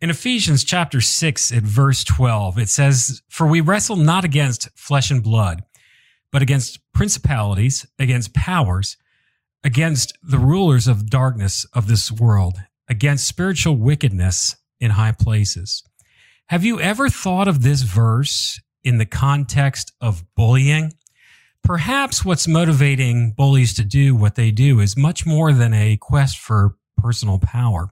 In Ephesians chapter 6 at verse 12, it says, "For we wrestle not against flesh and blood, but against principalities, against powers, against the rulers of darkness of this world, against spiritual wickedness in high places." Have you ever thought of this verse in the context of bullying? Perhaps what's motivating bullies to do what they do is much more than a quest for personal power.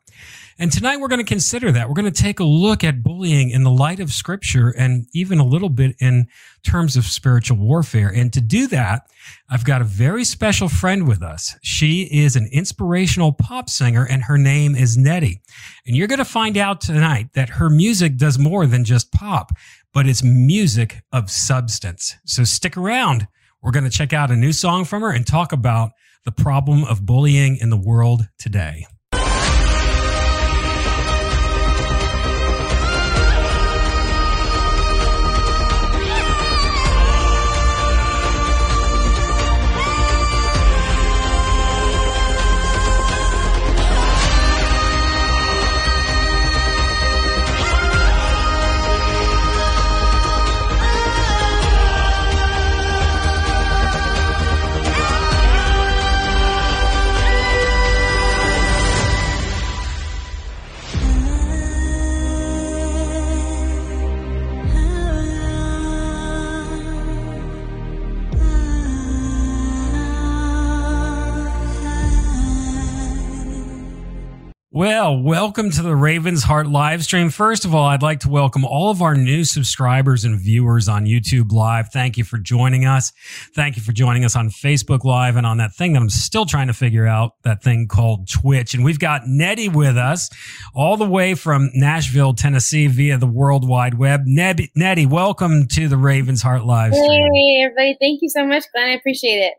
And tonight we're going to consider that. We're going to take a look at bullying in the light of Scripture and even a little bit in terms of spiritual warfare. And to do that, I've got a very special friend with us. She is an inspirational pop singer, and her name is Nettie. And you're going to find out tonight that her music does more than just pop, but it's music of substance. So stick around. We're going to check out a new song from her and talk about the problem of bullying in the world today. Well, welcome to the Raven's Heart live stream. First of all, I'd like to welcome all of our new subscribers and viewers on YouTube Live. Thank you for joining us. Thank you for joining us on Facebook Live and on that thing that I'm still trying to figure out, that thing called Twitch. And we've got Nettie with us all the way from Nashville, Tennessee via the World Wide Web. Nettie, welcome to the Raven's Heart live stream. Hey, everybody. Thank you so much, Glenn. I appreciate it.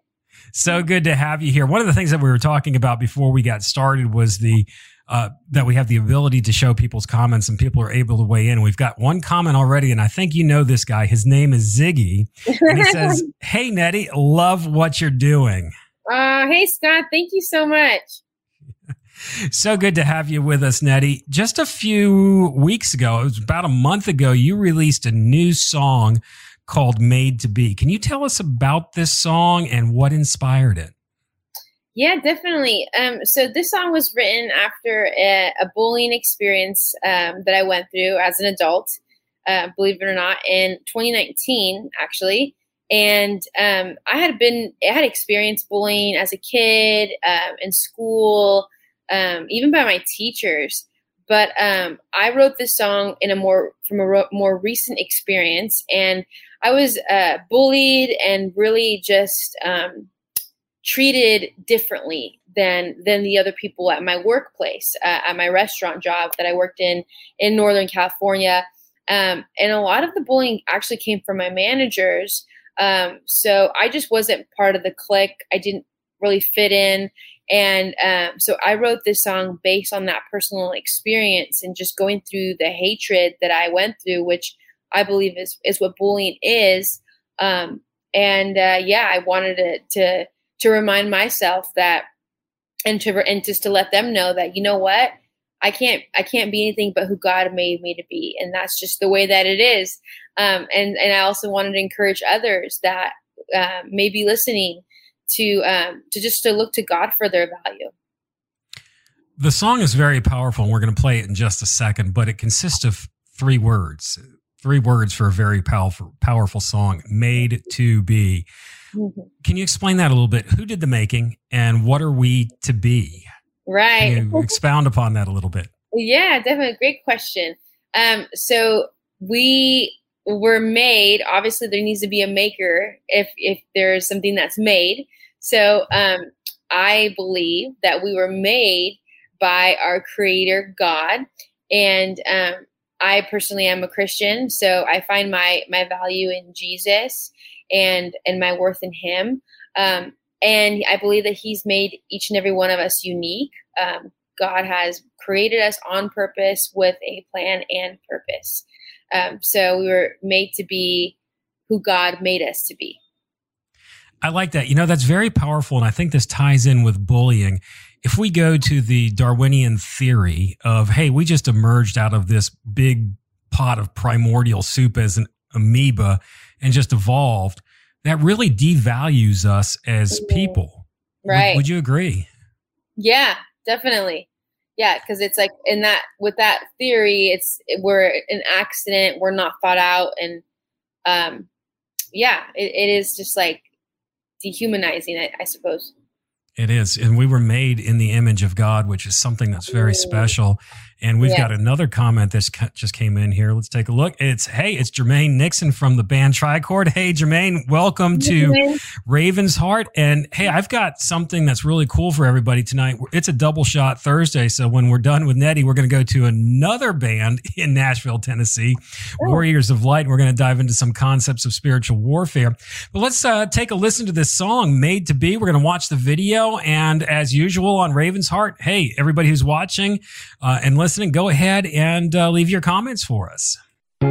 So good to have you here. One of the things that we were talking about before we got started was the that we have the ability to show people's comments and people are able to weigh in. We've got one comment already, and I think you know this guy. His name is Ziggy. And he says, "Hey, Nettie, love what you're doing." Hey, Scott, thank you so much. So good to have you with us, Nettie. Just a few weeks ago, it was about a month ago, you released a new song called Made to Be. Can you tell us about this song and what inspired it? Yeah, definitely. So this song was written after a bullying experience that I went through as an adult, believe it or not, in 2019, actually. And I had experienced bullying as a kid in school, even by my teachers. But I wrote this song from a more recent experience, and I was bullied and really just treated differently than the other people at my workplace, at my restaurant job that I worked in Northern California. And a lot of the bullying actually came from my managers. So I just wasn't part of the clique. I didn't really fit in. And so I wrote this song based on that personal experience and just going through the hatred that I went through, which I believe is what bullying is. I wanted to remind myself that, and just to let them know that, you know what, I can't be anything but who God made me to be. And that's just the way that it is. And I also wanted to encourage others that may be listening to look to God for their value. The song is very powerful, and we're going to play it in just a second, but it consists of three words for a very powerful song, Made to Be. Can you explain that a little bit? Who did the making and what are we to be? Right. Can you expound upon that a little bit? Yeah, definitely. Great question. So we were made, obviously there needs to be a maker if there's something that's made. So I believe that we were made by our creator, God. And I personally am a Christian, so I find my value in Jesus and my worth in him. And I believe that he's made each and every one of us unique. God has created us on purpose with a plan and purpose. So we were made to be who God made us to be. I like that. You know, that's very powerful. And I think this ties in with bullying. if we go to the Darwinian theory of, hey, we just emerged out of this big pot of primordial soup as an amoeba and just evolved, that really devalues us as people. Right. Would you agree? Yeah, definitely. Yeah, because it's like in that, with that theory, it's we're an accident, we're not thought out, and yeah, it is just like dehumanizing, I suppose. It is. And we were made in the image of God, which is something that's very special. And we've got another comment that's just came in here. Let's take a look. It's Jermaine Nixon from the band TriCord. Hey, Jermaine, welcome to Raven's Heart. And hey, I've got something that's really cool for everybody tonight. It's a double shot Thursday. So when we're done with Nettie, we're going to go to another band in Nashville, Tennessee, Warriors of Light. We're going to dive into some concepts of spiritual warfare. But let's take a listen to this song, Made to Be. We're going to watch the video. And as usual on Raven's Heart, hey, everybody who's watching and listening, go ahead and leave your comments for us. I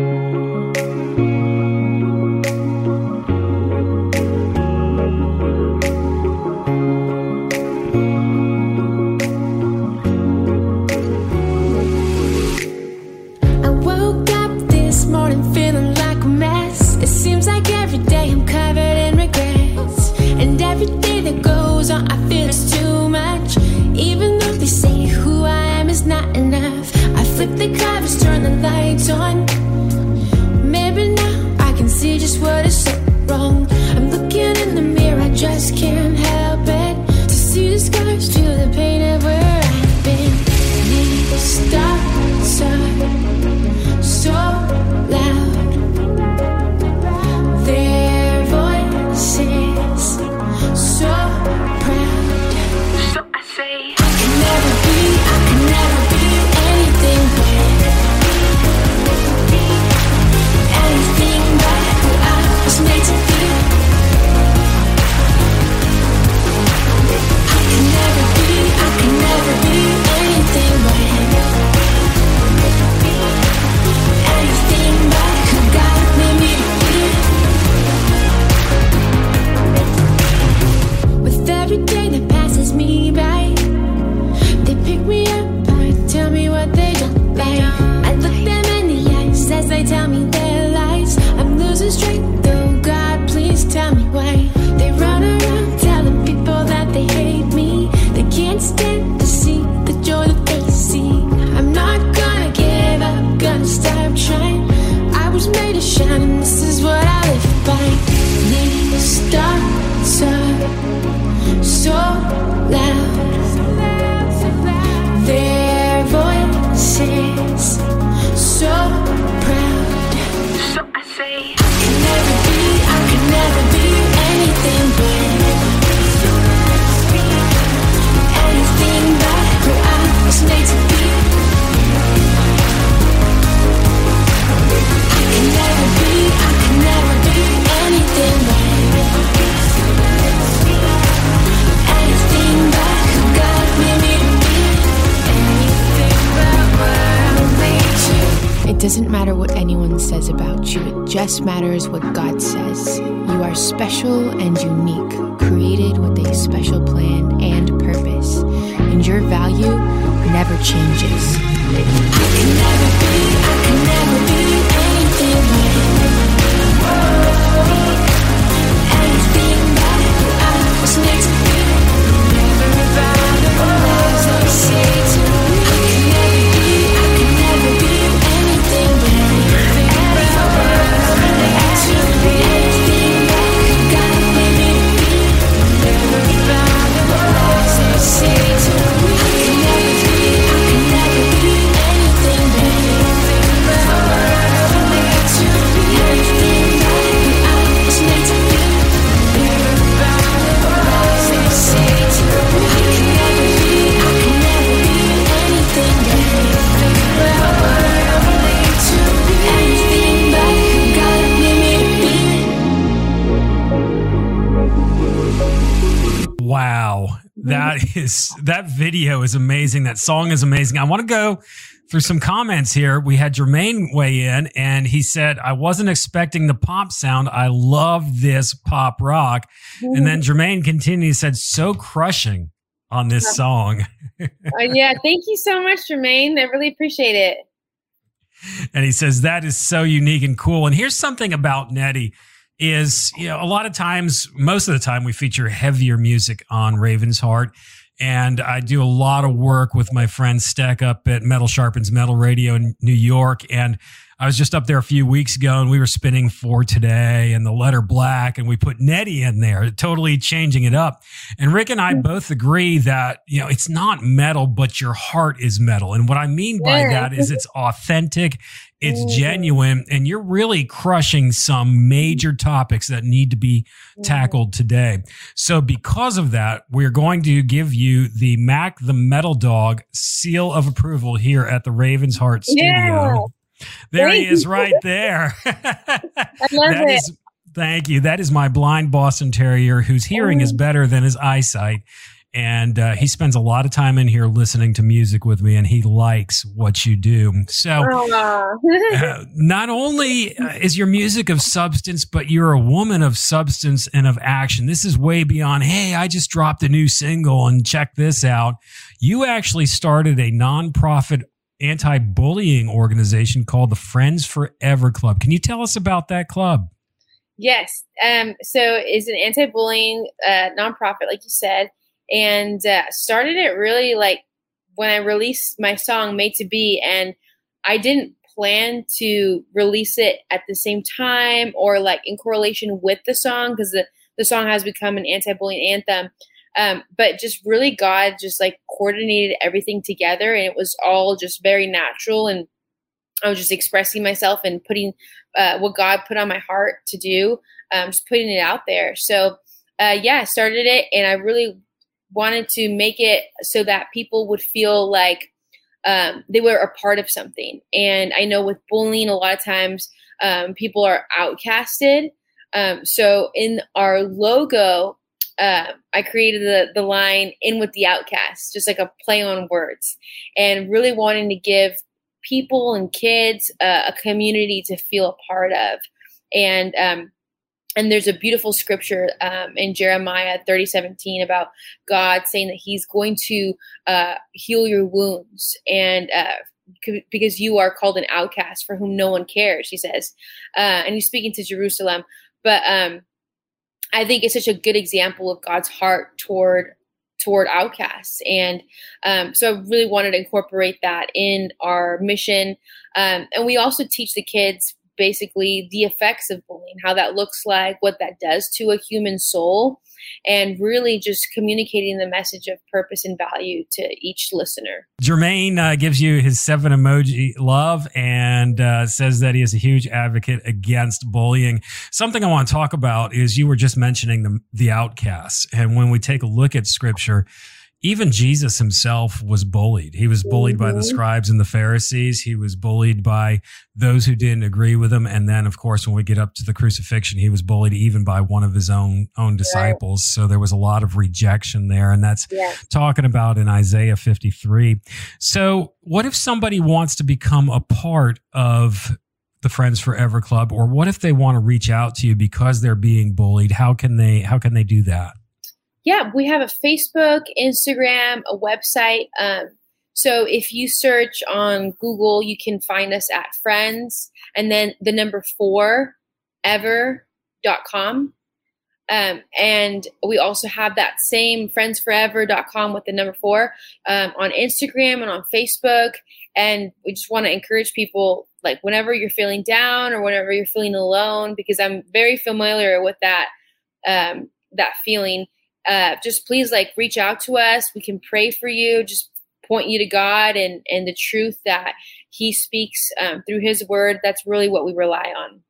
woke up this morning feeling like a mess. It seems like every day I'm covered in regrets. And every day that goes on, I feel it's too much. Even though they say who I am is not enough, I flip the covers, turn the lights on. Maybe now I can see just what is so wrong. I'm looking in the mirror, I just can't help it. To see the scars, feel the pain of where I've been. It starts up so loud. Their voices so proud. So I say I can never be anything but, anything but who I was made to be. I can never be anything but, anything but who God made me to be. Every day that passes me by, they pick me up and tell me what they don't like. I look them in the eyes as they tell me their lies. I'm losing strength, though God, please tell me why. They run around telling people that they hate me. They can't stand to see the joy that they see. I'm not gonna give up, gonna stop trying. I was made to shine, and this is what I live by. They start so. So loud, so loud, their voices so proud. So I say, I can never be anything but, anything but who I was made to be. I can never be anything but. Anything but who God made me to be. Anything but what I made you. It doesn't matter what anyone says about you. It just matters what God says. You are special and unique, created with a special plan and purpose. And your value never changes. I can never be anything but. Whoa. Anything but who I was made to be. That video is amazing. That song is amazing. I want to go through some comments here. We had Jermaine weigh in, and he said, I wasn't expecting the pop sound. I love this pop rock. And then Jermaine continues, said, so crushing. on this song. Yeah. Thank you so much, Jermaine. I really appreciate it. And he says, that is so unique and cool. And here's something about Nettie is, you know, a lot of times, most of the time we feature heavier music on Raven's Heart. And I do a lot of work with my friend Steck up at Metal Sharpens Metal Radio in New York. And I was just up there a few weeks ago and we were spinning For Today and The Letter Black, and we put Nettie in there, totally changing it up. And Rick and I both agree that, you know, it's not metal, but your heart is metal. And what I mean by that is it's authentic, it's genuine, and you're really crushing some major topics that need to be tackled today. So because of that, we're going to give you the Mac the Metal Dog seal of approval here at the Raven's Heart Studio. Yeah. There he is right there. I love that it. Thank you. That is my blind Boston Terrier whose hearing is better than his eyesight. And he spends a lot of time in here listening to music with me, and he likes what you do. So not only is your music of substance, but you're a woman of substance and of action. This is way beyond, hey, I just dropped a new single and check this out. You actually started a nonprofit anti-bullying organization called the Friends Forever Club. Can you tell us about that club? Yes. So it's an anti-bullying nonprofit, like you said, and started it really like when I released my song Made to Be, and I didn't plan to release it at the same time or like in correlation with the song, because the song has become an anti-bullying anthem. But just really God just like coordinated everything together, and it was all just very natural, and I was just expressing myself and putting what God put on my heart to do, just putting it out there. So I started it, and I really wanted to make it so that people would feel like they were a part of something. And I know with bullying, a lot of times people are outcasted. So in our logo, I created the line "In with the Outcast," just like a play on words, and really wanting to give people and kids a community to feel a part of. And there's a beautiful scripture in Jeremiah 30:17 about God saying that He's going to heal your wounds, and because you are called an outcast for whom no one cares, He says, and He's speaking to Jerusalem, but. I think it's such a good example of God's heart toward outcasts. And so I really wanted to incorporate that in our mission. And we also teach the kids basically the effects of bullying, how that looks like, what that does to a human soul, and really just communicating the message of purpose and value to each listener. Jermaine gives you his 7 emoji love and says that he is a huge advocate against bullying. Something I want to talk about is you were just mentioning the outcasts. And when we take a look at scripture, even Jesus himself was bullied. He was bullied by the scribes and the Pharisees. He was bullied by those who didn't agree with him. And then, of course, when we get up to the crucifixion, he was bullied even by one of his own disciples. So there was a lot of rejection there. And that's talking about in Isaiah 53. So what if somebody wants to become a part of the Friends Forever Club? Or what if they want to reach out to you because they're being bullied? How can they do that? Yeah, we have a Facebook, Instagram, a website. So if you search on Google, you can find us at Friends and then the number 4ever.com. And we also have that same friendsforever.com with the number 4 on Instagram and on Facebook. And we just want to encourage people, like whenever you're feeling down or whenever you're feeling alone, because I'm very familiar with that feeling. Just please like reach out to us. We can pray for you, just point you to God and the truth that He speaks through His word. That's really what we rely on.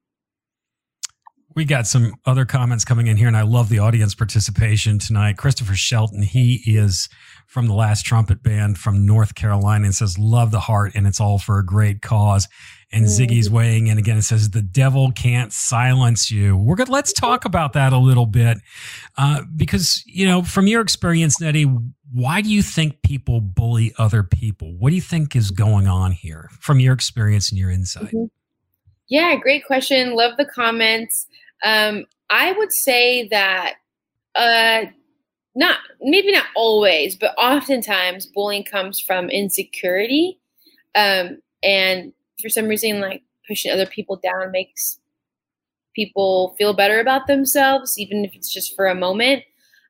We got some other comments coming in here, and I love the audience participation tonight. Christopher Shelton, he is from the Last Trumpet Band from North Carolina, and says, love the heart, and it's all for a great cause. And Ziggy's weighing in again. It says, the devil can't silence you. We're good. Let's talk about that a little bit. Because, you know, from your experience, Nettie, why do you think people bully other people? What do you think is going on here from your experience and your insight? Mm-hmm. Yeah, great question. Love the comments. I would say that Maybe not always, but oftentimes bullying comes from insecurity. And for some reason, like pushing other people down makes people feel better about themselves, even if it's just for a moment.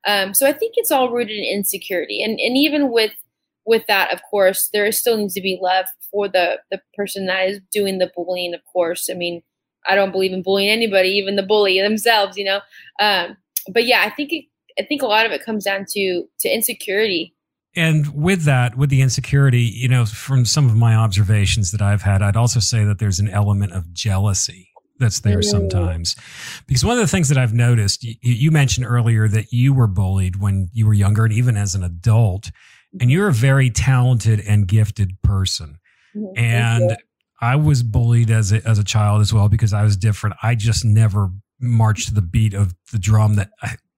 So I think it's all rooted in insecurity. And even with that, of course, there still needs to be love for the person that is doing the bullying, of course. I mean, I don't believe in bullying anybody, even the bully themselves, you know. But yeah, I think a lot of it comes down to insecurity. And with that, with the insecurity, you know, from some of my observations that I've had, I'd also say that there's an element of jealousy that's there sometimes. Because one of the things that I've noticed, you mentioned earlier that you were bullied when you were younger and even as an adult, and you're a very talented and gifted person. Mm-hmm. And I was bullied as a child as well because I was different. I just never marched to the beat of the drum that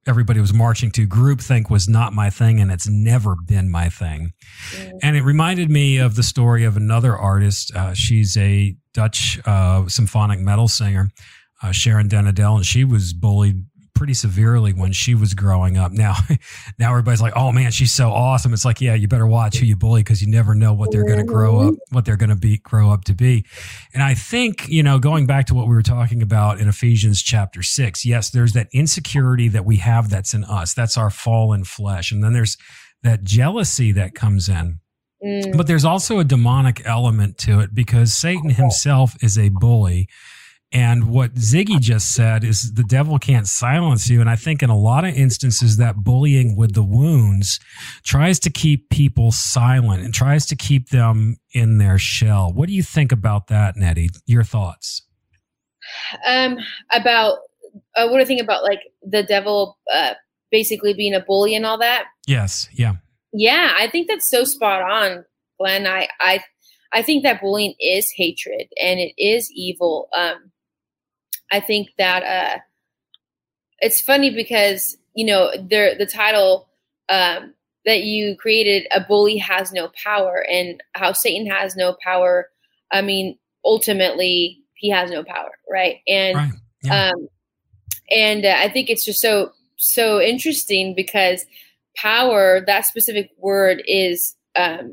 everybody was marching to. Groupthink was not my thing, and it's never been my thing. Mm. And it reminded me of the story of another artist. She's a Dutch symphonic metal singer, Sharon Den Adel, and she was bullied pretty severely when she was growing up. Now everybody's like, oh man, she's so awesome. It's like, yeah, you better watch who you bully because you never know what they're going to grow up to be. And I think, you know, going back to what we were talking about in Ephesians chapter 6, yes, there's that insecurity that we have that's in us. That's our fallen flesh. And then there's that jealousy that comes in. Mm. But there's also a demonic element to it because Satan himself is a bully. And what Ziggy just said is the devil can't silence you. And I think in a lot of instances that bullying with the wounds tries to keep people silent and tries to keep them in their shell. What do you think about that, Nettie? Your thoughts? What do I think about like the devil basically being a bully and all that? Yes. Yeah. Yeah. I think that's so spot on, Glenn. I think that bullying is hatred and it is evil. I think that it's funny because, you know, the title that you created, A Bully Has No Power, and how Satan has no power. I mean, ultimately, he has no power, right? And right. Yeah. I think it's just so interesting because power, that specific word is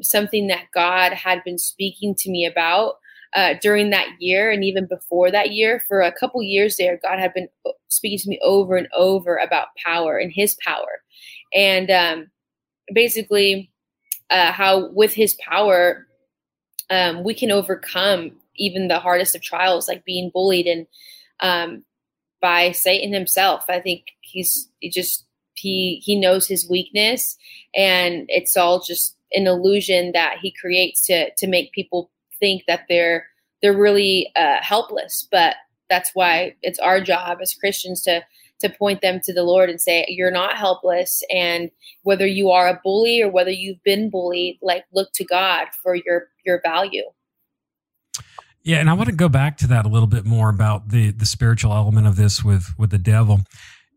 something that God had been speaking to me about during that year and even before that year. For a couple years there, God had been speaking to me over and over about power and his power. And basically how with his power, we can overcome even the hardest of trials, like being bullied and by Satan himself. I think he knows his weakness, and it's all just an illusion that he creates to make people think that they're really helpless. But that's why it's our job as Christians to point them to the Lord and say, you're not helpless. And whether you are a bully or whether you've been bullied, like look to God for your value. Yeah. And I want to go back to that a little bit more about the spiritual element of this with the devil.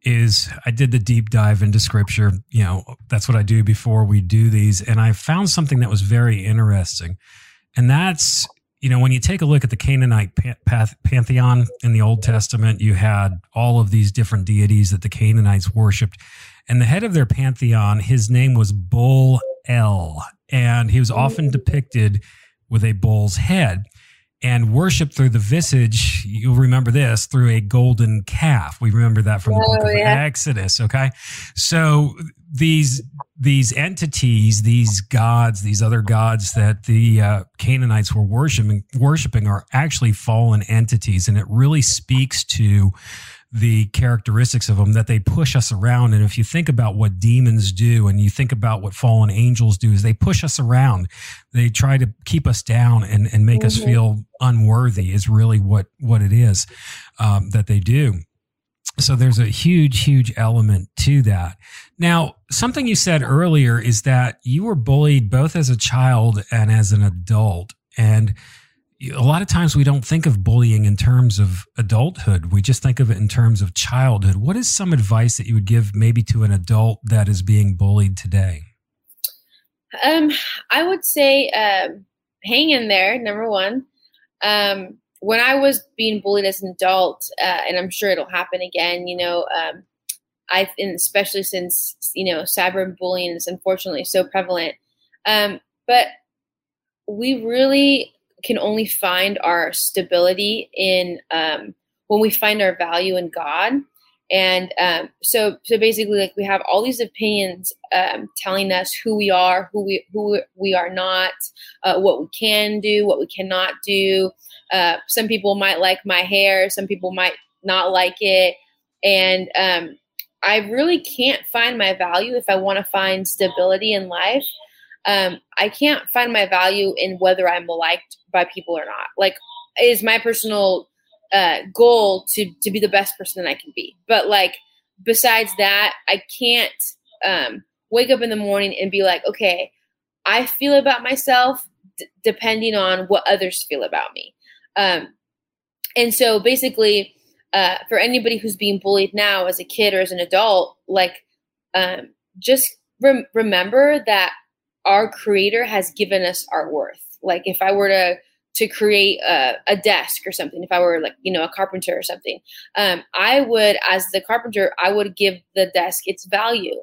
Is I did the deep dive into scripture. You know, that's what I do before we do these. And I found something that was very interesting. And that's, you know, when you take a look at the Canaanite pantheon in the Old Testament, you had all of these different deities that the Canaanites worshipped. And the head of their pantheon, his name was Baal. And he was often depicted with a bull's head. And worship through the visage, you'll remember this, through a golden calf. We remember that from the book of Exodus, okay? So these entities, these gods, these other gods that the Canaanites were worshiping are actually fallen entities. And it really speaks to the characteristics of them, that they push us around. And if you think about what demons do and you think about what fallen angels do, is they push us around. They try to keep us down and make us feel unworthy is really what it is that they do. So there's a huge, huge element to that. Now, something you said earlier is that you were bullied both as a child and as an adult. And a lot of times we don't think of bullying in terms of adulthood. We just think of it in terms of childhood. What is some advice that you would give maybe to an adult that is being bullied today? I would say hang in there, number one. When I was being bullied as an adult, and I'm sure it'll happen again, you know, and especially since, you know, cyberbullying is unfortunately so prevalent. But we really can only find our stability in when we find our value in God. And so basically, like, we have all these opinions telling us who we are, who we are not, what we can do, what we cannot do. Some people might like my hair. Some people might not like it. And I really can't find my value if I want to find stability in life. I can't find my value in whether I'm liked by people or not. Like, it is my personal goal to be the best person that I can be. But, like, besides that, I can't wake up in the morning and be like, okay, I feel about myself depending on what others feel about me. And so basically, for anybody who's being bullied now as a kid or as an adult, like, just remember that our Creator has given us our worth. Like, if I were to create a desk or something, if I were, like, you know, a carpenter or something, I would, as the carpenter, I would give the desk its value.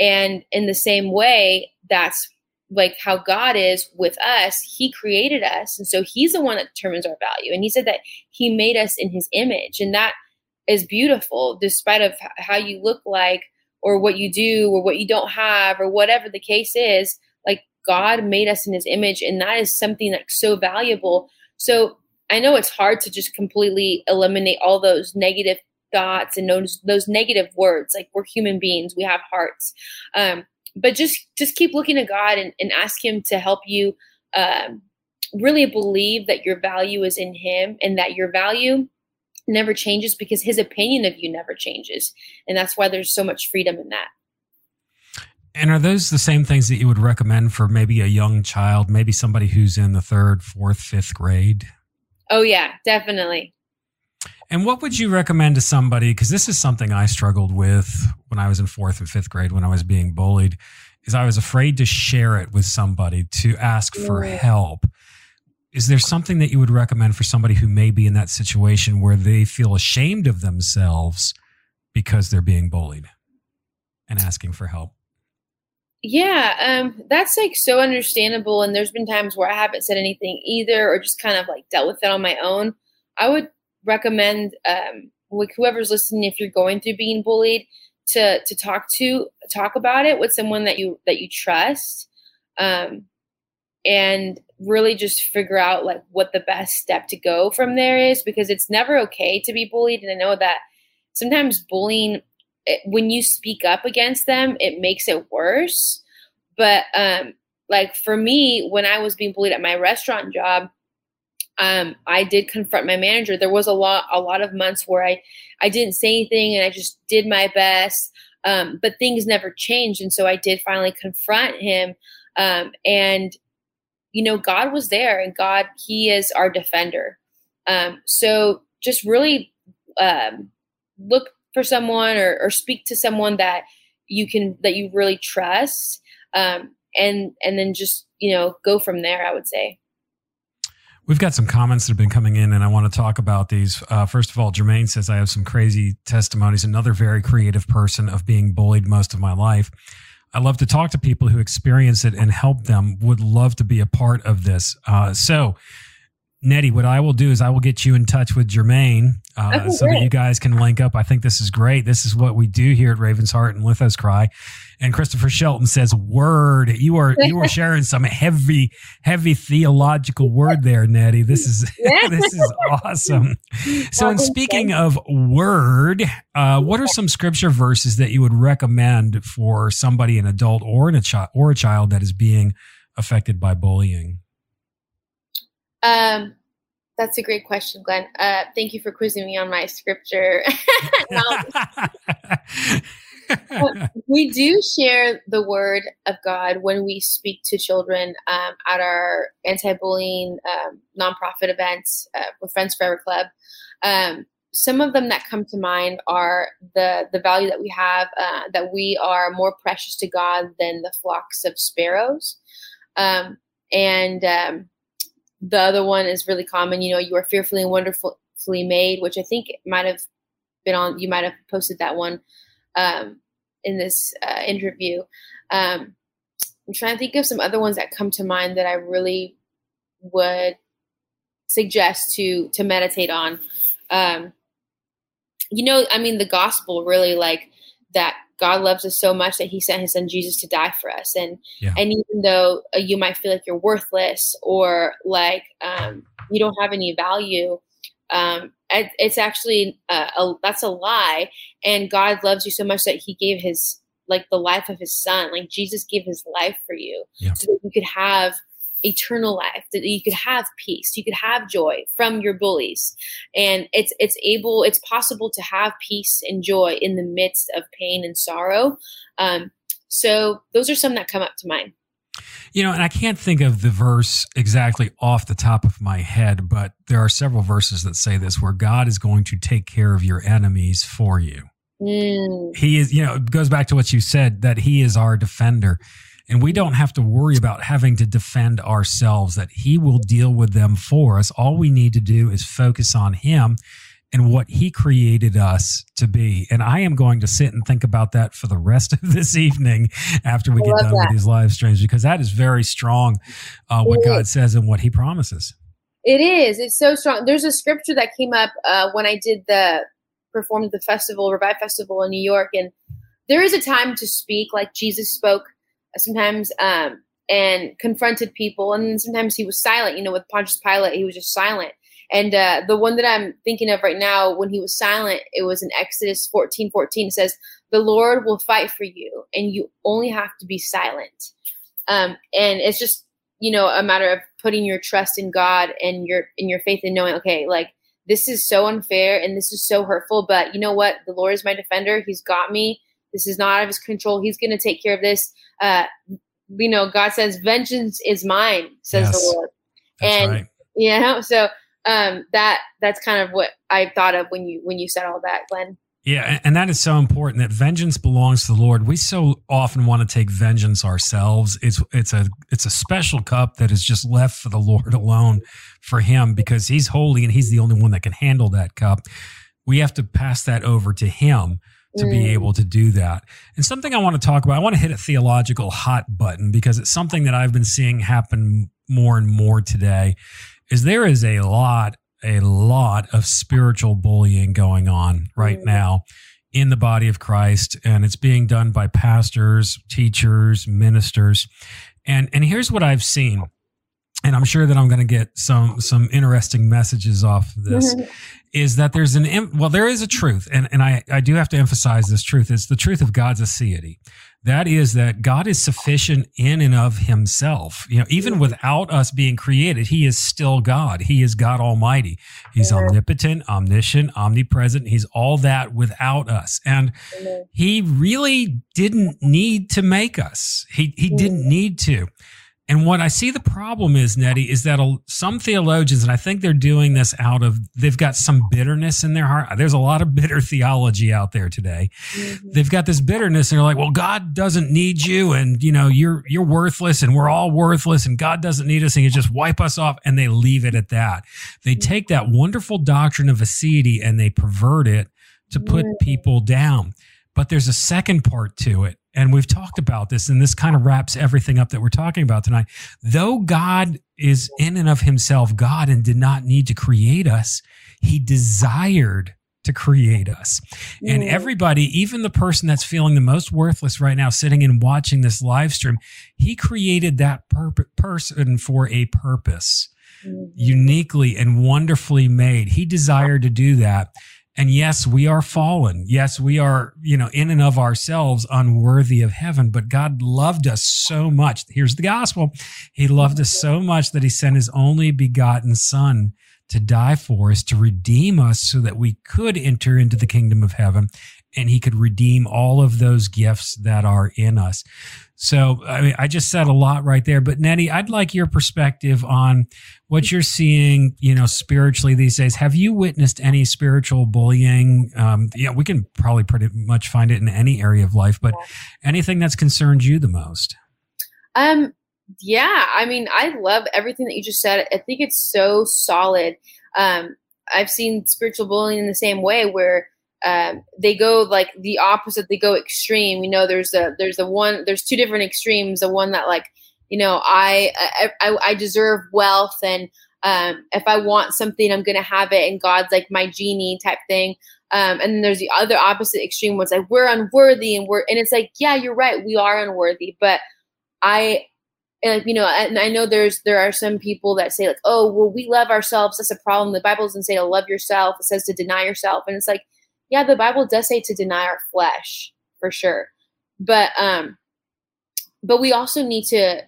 And in the same way, that's like how God is with us. He created us. And so He's the one that determines our value. And He said that He made us in His image. And that is beautiful, despite of how you look like, or what you do, or what you don't have, or whatever the case is. Like, God made us in His image, and that is something that's so valuable. So I know it's hard to just completely eliminate all those negative thoughts and those negative words. Like, we're human beings, we have hearts. But just keep looking to God and ask Him to help you really believe that your value is in Him, and that your value never changes because His opinion of you never changes. And that's why there's so much freedom in that. And are those the same things that you would recommend for maybe a young child, maybe somebody who's in the 3rd, 4th, 5th grade? Oh yeah, definitely. And what would you recommend to somebody? Because this is something I struggled with when I was in 4th and 5th grade, when I was being bullied, is I was afraid to share it with somebody, to ask for help. Is there something that you would recommend for somebody who may be in that situation where they feel ashamed of themselves because they're being bullied and asking for help? Yeah, that's like so understandable. And there's been times where I haven't said anything either, or just kind of like dealt with it on my own. I would recommend like whoever's listening, if you're going through being bullied, to talk about it with someone that you trust. And really just figure out like what the best step to go from there is, because it's never okay to be bullied. And I know that sometimes bullying, when you speak up against them, it makes it worse. But like for me, when I was being bullied at my restaurant job, I did confront my manager. There was a lot of months where I didn't say anything and I just did my best. But things never changed. And so I did finally confront him. And you know, God was there, and God, He is our defender. So just really look for someone or speak to someone that you really trust, and then just, you know, go from there, I would say. We've got some comments that have been coming in, and I want to talk about these. First of all, Jermaine says, I have some crazy testimonies, another very creative person of being bullied most of my life. I love to talk to people who experience it and help them. Would love to be a part of this. So, Nettie, what I will do is I will get you in touch with Jermaine so that you guys can link up. I think this is great. This is what we do here at Raven's Heart and Lithos Cry. And Christopher Shelton says, "Word, you are sharing some heavy, heavy theological word there, Nettie. This is this is awesome." So, in speaking of word, what are some scripture verses that you would recommend for somebody, an adult or a child that is being affected by bullying? That's a great question, Glenn. Thank you for quizzing me on my scripture. We do share the word of God when we speak to children at our anti-bullying nonprofit events with Friends Forever Club. Some of them that come to mind are the value that we have, that we are more precious to God than the flocks of sparrows. The other one is really common. You know, you are fearfully and wonderfully made, which I think might have been on. You might have posted that one. in this interview. I'm trying to think of some other ones that come to mind that I really would suggest to meditate on. The gospel really, like, that God loves us so much that he sent his son Jesus to die for us. And even though you might feel like you're worthless or like you don't have any value, it's actually that's a lie. And God loves you so much that he gave his, like, the life of his son. Like, Jesus gave his life for you so that you could have eternal life, that you could have peace, you could have joy from your bullies. And it's possible to have peace and joy in the midst of pain and sorrow. So those are some that come up to mind. And I can't think of the verse exactly off the top of my head, but there are several verses that say this, where God is going to take care of your enemies for you. Mm. He is, it goes back to what you said, that he is our defender. And we don't have to worry about having to defend ourselves, that he will deal with them for us. All we need to do is focus on him and what he created us to be. And I am going to sit and think about that for the rest of this evening after we get done with these live streams, because that is very strong, what God says and what he promises. It is. It's so strong. There's a scripture that came up when I performed the festival, Revive Festival in New York. And there is a time to speak like Jesus spoke sometimes, and confronted people. And sometimes he was silent, with Pontius Pilate, he was just silent. And the one that I'm thinking of right now, when he was silent, it was in Exodus 14:14. It says, the Lord will fight for you and you only have to be silent. And it's just, a matter of putting your trust in God and your faith in knowing, okay, like, this is so unfair and this is so hurtful, but you know what? The Lord is my defender. He's got me. This is not out of his control. He's going to take care of this. God says, vengeance is mine, says the Lord. That's and right. That's kind of what I thought of when you said all that, Glenn. Yeah. And that is so important, that vengeance belongs to the Lord. We so often want to take vengeance ourselves. It's a special cup that is just left for the Lord alone, for him, because he's holy and he's the only one that can handle that cup. We have to pass that over to him to be able to do that. And something I want to talk about, I want to hit a theological hot button, because it's something that I've been seeing happen more and more today, is there is a lot of spiritual bullying going on right now in the body of Christ. And it's being done by pastors, teachers, ministers. And here's what I've seen. And I'm sure that I'm going to get some interesting messages off of this, is that there is a truth. And I do have to emphasize this truth. It's the truth of God's aseity. That is that God is sufficient in and of himself. Even without us being created, he is still God. He is God Almighty. He's omnipotent, omniscient, omnipresent. He's all that without us. And he really didn't need to make us. He didn't need to. And what I see the problem is, Nettie, is that some theologians, and I think they're doing this they've got some bitterness in their heart. There's a lot of bitter theology out there today. They've got this bitterness, and they're like, well, God doesn't need you, and you're worthless, and we're all worthless, and God doesn't need us, and he just wipe us off, and they leave it at that. They take that wonderful doctrine of aseity, and they pervert it to put people down. But there's a second part to it. And we've talked about this, and this kind of wraps everything up that we're talking about tonight. Though God is in and of himself God and did not need to create us, he desired to create us. And everybody, even the person that's feeling the most worthless right now, sitting and watching this live stream, he created that person for a purpose, uniquely and wonderfully made. He desired to do that. And yes, we are fallen. Yes, we are, in and of ourselves unworthy of heaven, but God loved us so much. Here's the gospel. He loved us so much that he sent his only begotten son to die for us, to redeem us so that we could enter into the kingdom of heaven and he could redeem all of those gifts that are in us. So, I just said a lot right there, but Nettie, I'd like your perspective on what you're seeing, spiritually these days. Have you witnessed any spiritual bullying? We can probably pretty much find it in any area of life, but anything that's concerned you the most? I love everything that you just said. I think it's so solid. I've seen spiritual bullying in the same way where they go like the opposite. They go extreme. You know, there's two different extremes. The one that like, you know, I deserve wealth, and if I want something, I'm going to have it, and God's like my genie type thing. And then there's the other opposite extreme where it's like, we're unworthy, and it's like, yeah, you're right. We are unworthy, but I know there are some people that say like, oh, well, we love ourselves. That's a problem. The Bible doesn't say to love yourself. It says to deny yourself. And it's like, yeah, the Bible does say to deny our flesh for sure. But we also need to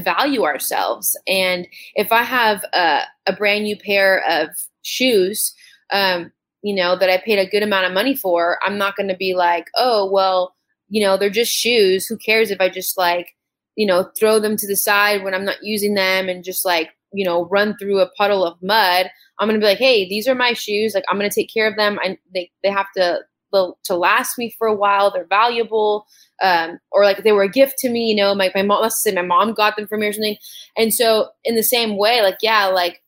value ourselves. And if I have a brand new pair of shoes, you know, that I paid a good amount of money for, I'm not going to be like, oh, well, you know, they're just shoes. Who cares if I just like, you know, throw them to the side when I'm not using them and just like, you know, run through a puddle of mud. I'm going to be like, hey, these are my shoes. Like, I'm going to take care of them. They have to last me for a while. They're valuable. Or like they were a gift to me, you know, like my mom, let's say my mom got them for me or something. And so in the same way, like, yeah, like,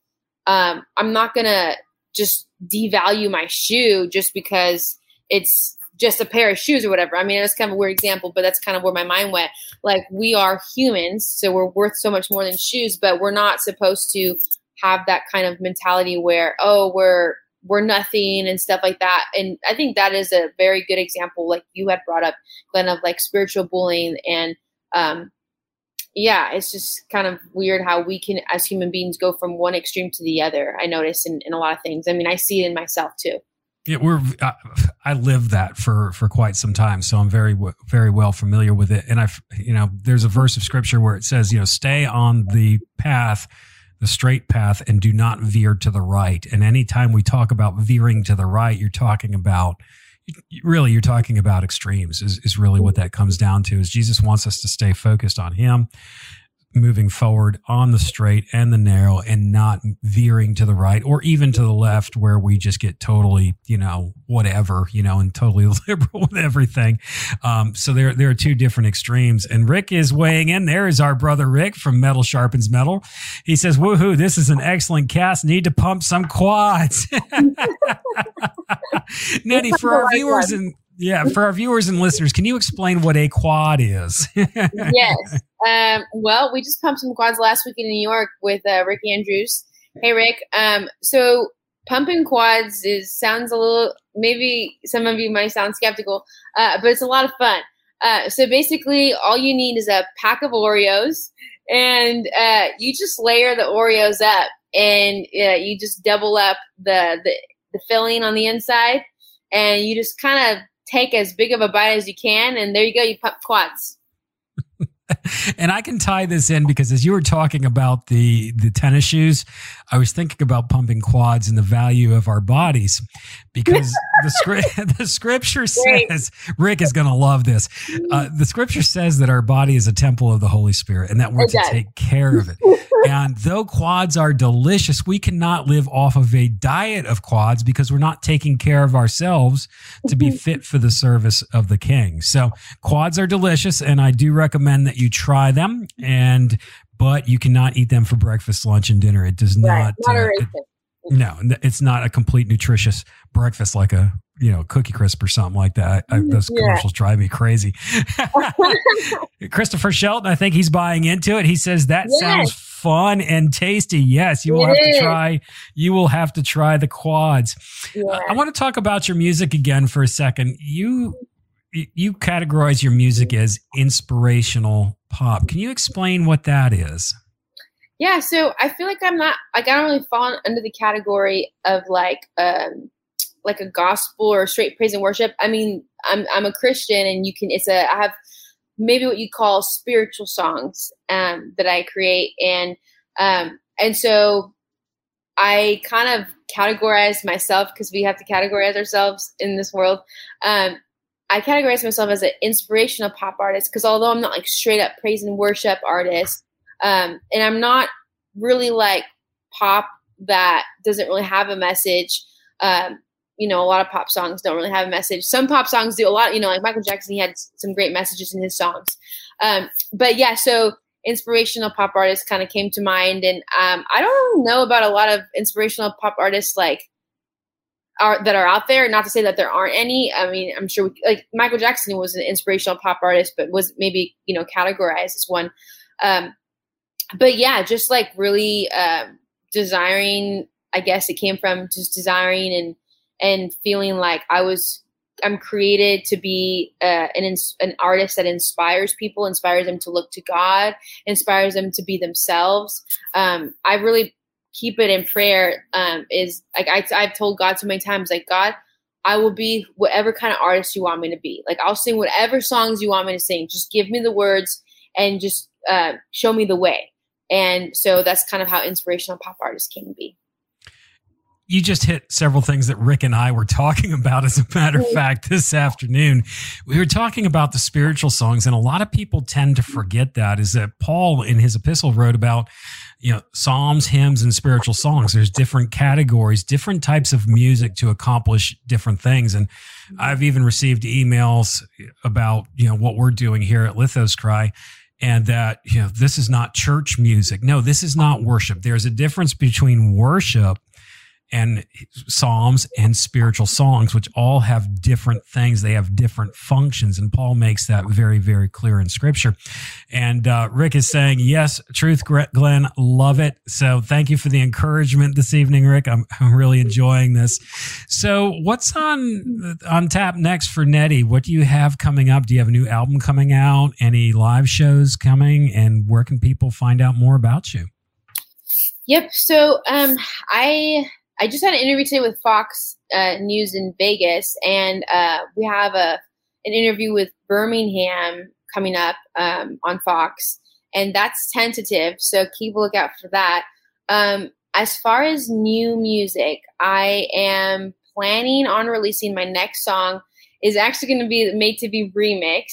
I'm not going to just devalue my shoe just because it's just a pair of shoes or whatever. I mean, that's kind of a weird example, but that's kind of where my mind went. Like, we are humans, so we're worth so much more than shoes, but we're not supposed to have that kind of mentality where, oh, we're nothing and stuff like that. And I think that is a very good example, like you had brought up, Glenn, of like spiritual bullying. And yeah, it's just kind of weird how we can, as human beings, go from one extreme to the other. I notice in a lot of things. I mean, I see it in myself too. Yeah, I lived that for quite some time, so I'm very, very well familiar with it. And there's a verse of scripture where it says, you know, stay on the path, the straight path, and do not veer to the right. And anytime we talk about veering to the right, you're talking about extremes is really what that comes down to. Is Jesus wants us to stay focused on him, moving forward on the straight and the narrow, and not veering to the right or even to the left, where we just get totally, you know, whatever, you know, and totally liberal with everything. So there are two different extremes, and Rick is weighing in. There is our brother Rick from Metal Sharpens Metal. He says, woohoo, this is an excellent cast. Need to pump some quads. Nettie, for our viewers and listeners, can you explain what a quad is? Yes. Well, we just pumped some quads last week in New York with Rick Andrews. Hey, Rick. So pumping quads sounds a little, maybe some of you might sound skeptical, but it's a lot of fun. So basically, all you need is a pack of Oreos, and you just layer the Oreos up, and you just double up the filling on the inside, and you just kind of take as big of a bite as you can, and there you go, you pump quads. And I can tie this in because as you were talking about the tennis shoes, I was thinking about pumping quads and the value of our bodies, because the scripture says, Rick is going to love this. The scripture says that our body is a temple of the Holy Spirit, and that we're to take care of it. And though quads are delicious, we cannot live off of a diet of quads because we're not taking care of ourselves to be fit for the service of the King. So quads are delicious, and I do recommend that you try them, but you cannot eat them for breakfast, lunch, and dinner. It does not. No, it's not a complete nutritious breakfast like a, you know, Cookie Crisp or something like that. Those commercials drive me crazy. Christopher Shelton, I think he's buying into it. He says that sounds fun and tasty. Yes, you will have to try. You will have to try the quads. Yeah. I want to talk about your music again for a second. You categorize your music as inspirational pop. Can you explain what that is? Yeah, so I feel like I don't really fall under the category of like a gospel or straight praise and worship. I mean, I'm a Christian, and I have maybe what you call spiritual songs that I create, and so I kind of categorize myself, because we have to categorize ourselves in this world. I categorize myself as an inspirational pop artist, because although I'm not like straight up praise and worship artist, and I'm not really like pop that doesn't really have a message. You know, a lot of pop songs don't really have a message. Some pop songs do a lot, you know, like Michael Jackson, he had some great messages in his songs. But yeah, so inspirational pop artists kind of came to mind. And I don't know about a lot of inspirational pop artists, like that are out there. Not to say that there aren't any. I mean, I'm sure Michael Jackson was an inspirational pop artist, but was maybe, categorized as one. But yeah, just like really desiring, I guess it came from just desiring and feeling like I'm created to be an artist that inspires people, inspires them to look to God, inspires them to be themselves. I really keep it in prayer. Is like I've told God so many times, like, God, I will be whatever kind of artist you want me to be. Like, I'll sing whatever songs you want me to sing. Just give me the words and just show me the way. And so that's kind of how inspirational pop artists came to be. You just hit several things that Rick and I were talking about. As a matter of fact, this afternoon, we were talking about the spiritual songs, and a lot of people tend to forget that, is that Paul in his epistle wrote about, Psalms, hymns, and spiritual songs. There's different categories, different types of music to accomplish different things. And I've even received emails about, what we're doing here at Lithos Cry. And that, this is not church music. No, this is not worship. There's a difference between worship and psalms and spiritual songs, which all have different things. They have different functions. And Paul makes that very, very clear in Scripture. And Rick is saying, yes, truth, Glenn, love it. So thank you for the encouragement this evening, Rick. I'm really enjoying this. So what's on tap next for Nettie? What do you have coming up? Do you have a new album coming out? Any live shows coming? And where can people find out more about you? Yep. So I just had an interview today with Fox News in Vegas, and we have an interview with Birmingham coming up on Fox, and that's tentative, so keep a lookout for that. As far as new music, I am planning on releasing my next song. Is actually going to be the Made to Be remix,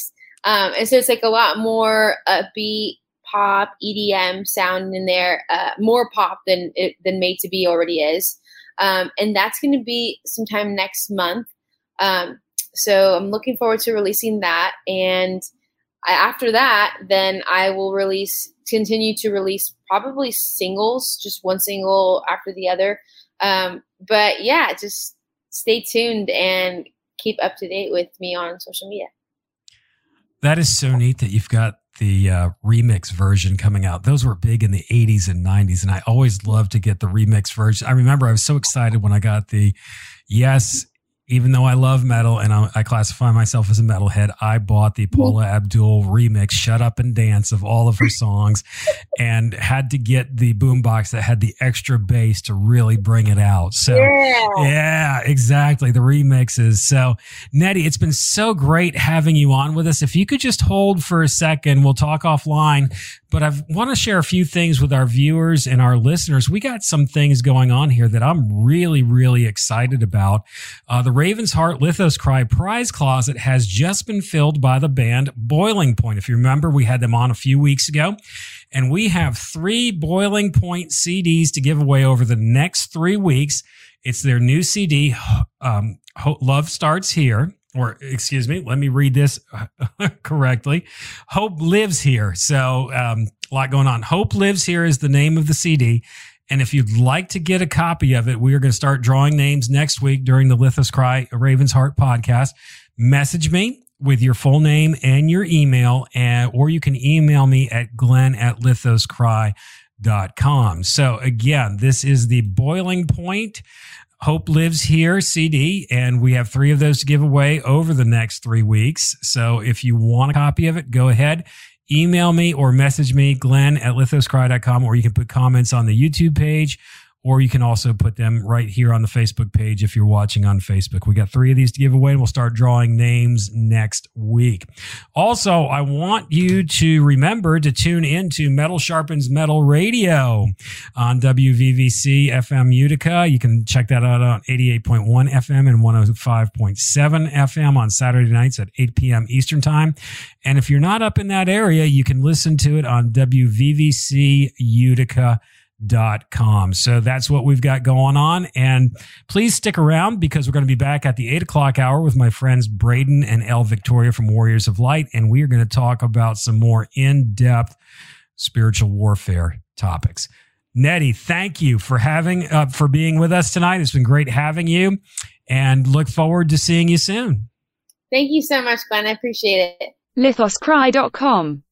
and so it's like a lot more upbeat, pop, EDM sound in there, more pop than Made to Be already is. And that's going to be sometime next month. So I'm looking forward to releasing that. And after that, then I will continue to release probably singles, just one single after the other. But yeah, just stay tuned and keep up to date with me on social media. That is so neat that you've got the remix version coming out. Those were big in the 80s and 90s, and I always loved to get the remix version. I remember I was so excited when I got the, yes, even though I love metal and I classify myself as a metalhead, I bought the Paula Abdul remix, Shut Up and Dance, of all of her songs, and had to get the boombox that had the extra bass to really bring it out. So yeah, exactly. The remixes. So Nettie, it's been so great having you on with us. If you could just hold for a second, we'll talk offline. But I want to share a few things with our viewers and our listeners. We got some things going on here that I'm really, really excited about. The Raven's Heart Lithos Cry prize closet has just been filled by the band Boiling Point. If you remember, we had them on a few weeks ago. And we have 3 Boiling Point CDs to give away over the next 3 weeks. It's their new CD, Love Starts Here. Or excuse me, let me read this correctly. Hope Lives Here. So a lot going on. Hope Lives Here is the name of the CD. And if you'd like to get a copy of it, we are going to start drawing names next week during the Lithos Cry Raven's Heart podcast. Message me with your full name and your email, or you can email me at glenn@lithoscry.com. So again, this is the Boiling Point Hope Lives Here CD, and we have 3 of those to give away over the next 3 weeks. So if you want a copy of it, go ahead, email me or message me, glenn@lithoscry.com, or you can put comments on the YouTube page, or you can also put them right here on the Facebook page if you're watching on Facebook. We got 3 of these to give away, and we'll start drawing names next week. Also, I want you to remember to tune into Metal Sharpens Metal Radio on WVVC FM Utica. You can check that out on 88.1 FM and 105.7 FM on Saturday nights at 8 p.m. Eastern Time. And if you're not up in that area, you can listen to it on WVVCUtica.com. So that's what we've got going on. And please stick around, because we're going to be back at the 8 o'clock hour with my friends Braden and L. Victoria from Warriors of Light. And we are going to talk about some more in-depth spiritual warfare topics. Nettie, thank you for being with us tonight. It's been great having you. and look forward to seeing you soon. Thank you so much, Glenn. I appreciate it. LithosCry.com